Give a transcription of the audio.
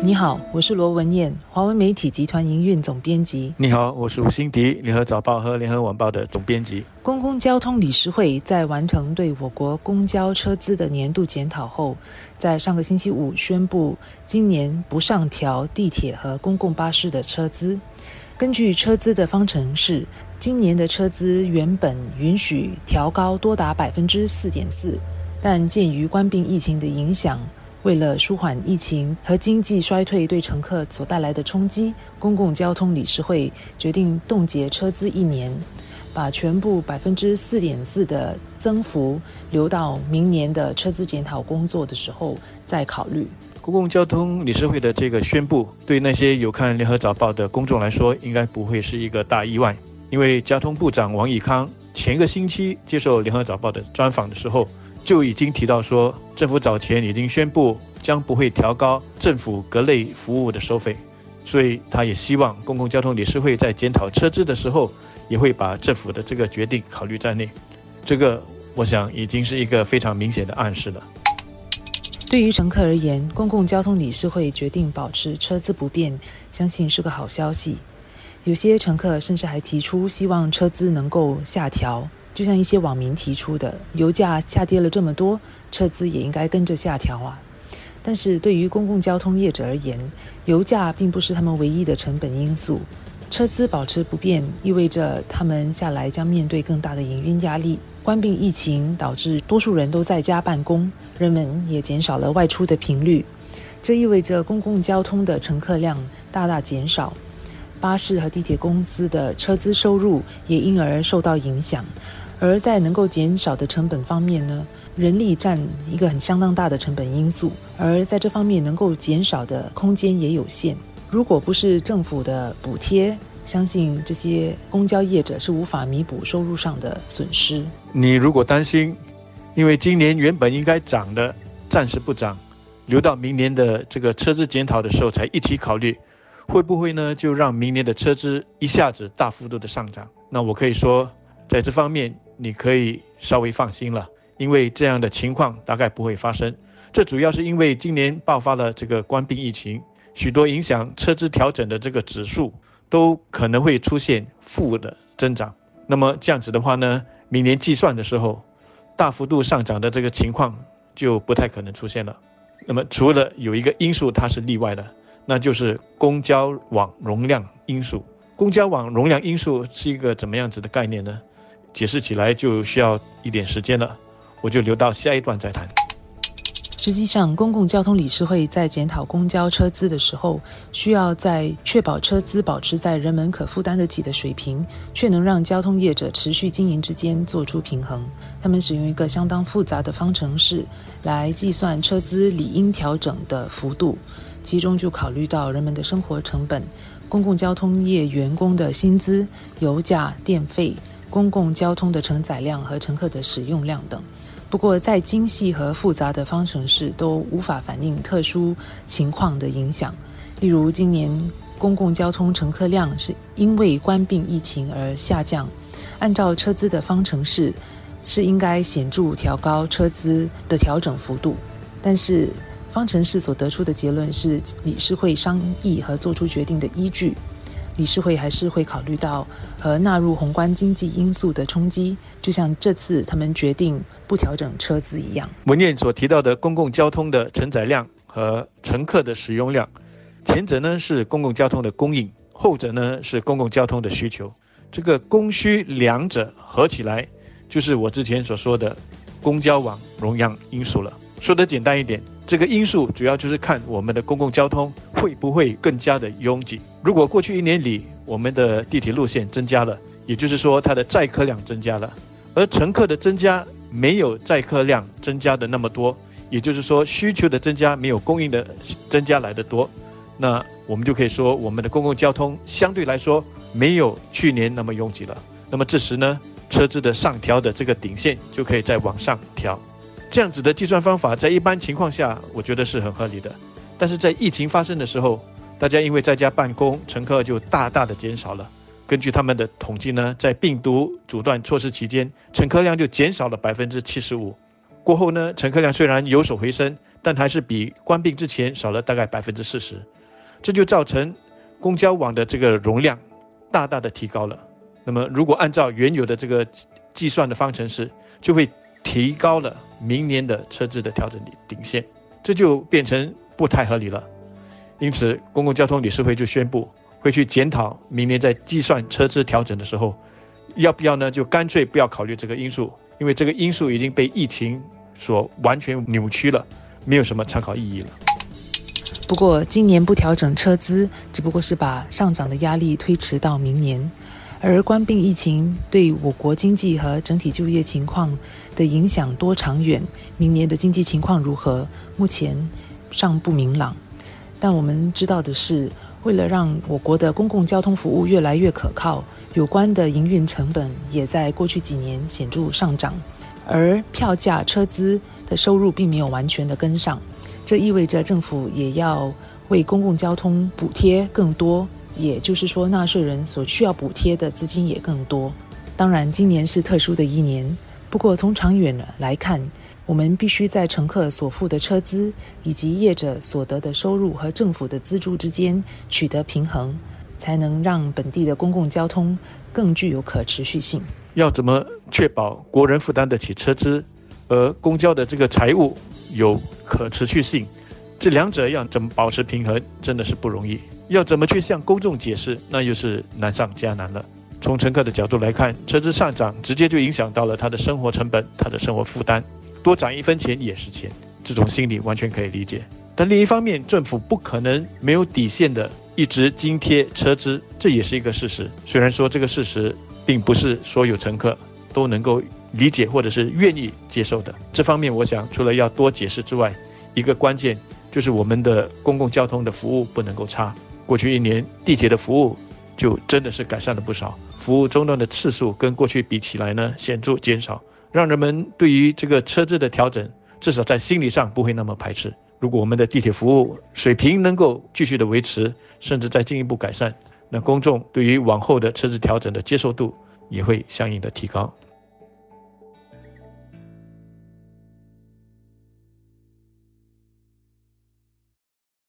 你好，我是罗文燕，华文媒体集团营运总编辑。你好，我是吴欣迪，联合早报和联合晚报的总编辑。公共交通理事会在完成对我国公交车资的年度检讨后，在上个星期五宣布，今年不上调地铁和公共巴士的车资。根据车资的方程式，今年的车资原本允许调高多达 4.4%， 但鉴于冠病疫情的影响，为了舒缓疫情和经济衰退对乘客所带来的冲击，公共交通理事会决定冻结车资一年，把全部 4.4% 的增幅留到明年的车资检讨工作的时候再考虑。公共交通理事会的这个宣布，对那些有看联合早报的公众来说，应该不会是一个大意外，因为交通部长王以康前个星期接受联合早报的专访的时候，就已经提到说，政府早前已经宣布将不会调高政府各类服务的收费，所以他也希望公共交通理事会在检讨车资的时候，也会把政府的这个决定考虑在内。这个，我想已经是一个非常明显的暗示了。对于乘客而言，公共交通理事会决定保持车资不变，相信是个好消息。有些乘客甚至还提出希望车资能够下调，就像一些网民提出的，油价下跌了这么多，车资也应该跟着下调啊。但是对于公共交通业者而言，油价并不是他们唯一的成本因素，车资保持不变意味着他们下来将面对更大的营运压力。冠病疫情导致多数人都在家办公，人们也减少了外出的频率，这意味着公共交通的乘客量大大减少，巴士和地铁公司的车资收入也因而受到影响。而在能够减少的成本方面呢，人力占一个很相当大的成本因素，而在这方面能够减少的空间也有限。如果不是政府的补贴，相信这些公交业者是无法弥补收入上的损失。你如果担心，因为今年原本应该涨的暂时不涨，留到明年的这个车资检讨的时候才一起考虑，会不会呢就让明年的车资一下子大幅度的上涨？那我可以说，在这方面你可以稍微放心了，因为这样的情况大概不会发生。这主要是因为今年爆发了这个冠病疫情，许多影响车资调整的这个指数都可能会出现负的增长。那么这样子的话呢，明年计算的时候，大幅度上涨的这个情况就不太可能出现了。那么除了有一个因素它是例外的，那就是公交网容量因素。公交网容量因素是一个怎么样子的概念呢？解释起来就需要一点时间了，我就留到下一段再谈。实际上，公共交通理事会在检讨公交车资的时候，需要在确保车资保持在人们可负担得起的水平，却能让交通业者持续经营之间做出平衡。他们使用一个相当复杂的方程式来计算车资理应调整的幅度，其中就考虑到人们的生活成本、公共交通业员工的薪资、油价、电费、公共交通的承载量和乘客的使用量等。不过，再精细和复杂的方程式都无法反映特殊情况的影响。例如，今年公共交通乘客量是因为冠病疫情而下降，按照车资的方程式，是应该显著调高车资的调整幅度。但是，方程式所得出的结论是理事会商议和做出决定的依据。理事会还是会考虑到和纳入宏观经济因素的冲击，就像这次他们决定不调整车资一样。文燕所提到的公共交通的承载量和乘客的使用量，前者呢是公共交通的供应，后者呢是公共交通的需求。这个供需两者合起来，就是我之前所说的公交网容量因素了。说得简单一点，这个因素主要就是看我们的公共交通会不会更加的拥挤。如果过去一年里我们的地铁路线增加了，也就是说它的载客量增加了，而乘客的增加没有载客量增加的那么多，也就是说需求的增加没有供应的增加来的多，那我们就可以说我们的公共交通相对来说没有去年那么拥挤了。那么这时呢，车资的上调的这个顶线就可以再往上调。这样子的计算方法在一般情况下我觉得是很合理的，但是在疫情发生的时候，大家因为在家办公，乘客就大大的减少了。根据他们的统计呢，在病毒阻断措施期间，乘客量就减少了75%。过后呢，乘客量虽然有所回升，但还是比关闭之前少了大概 40%， 这就造成公交网的这个容量大大的提高了。那么如果按照原有的这个计算的方程式，就会提高了明年的车资的调整顶线，这就变成不太合理了。因此，公共交通理事会就宣布会去检讨明年在计算车资调整的时候，要不要呢？就干脆不要考虑这个因素，因为这个因素已经被疫情所完全扭曲了，没有什么参考意义了。不过，今年不调整车资，只不过是把上涨的压力推迟到明年。而冠病疫情对我国经济和整体就业情况的影响多长远，明年的经济情况如何，目前尚不明朗。但我们知道的是，为了让我国的公共交通服务越来越可靠，有关的营运成本也在过去几年显著上涨，而票价、车资的收入并没有完全的跟上，这意味着政府也要为公共交通补贴更多，也就是说，纳税人所需要补贴的资金也更多。当然，今年是特殊的一年，不过从长远来看，我们必须在乘客所付的车资以及业者所得的收入和政府的资助之间取得平衡，才能让本地的公共交通更具有可持续性。要怎么确保国人负担得起车资，而公交的这个财务有可持续性，这两者要怎么保持平衡，真的是不容易。要怎么去向公众解释，那又是难上加难了。从乘客的角度来看，车资上涨直接就影响到了他的生活成本，他的生活负担，多涨一分钱也是钱，这种心理完全可以理解。但另一方面，政府不可能没有底线的一直津贴车资，这也是一个事实。虽然说这个事实并不是所有乘客都能够理解或者是愿意接受的，这方面我想除了要多解释之外，一个关键就是我们的公共交通的服务不能够差。过去一年，地铁的服务就真的是改善了不少，服务中断的次数跟过去比起来呢，显著减少，让人们对于这个车资的调整，至少在心理上不会那么排斥。如果我们的地铁服务水平能够继续的维持，甚至再进一步改善，那公众对于往后的车资调整的接受度也会相应的提高。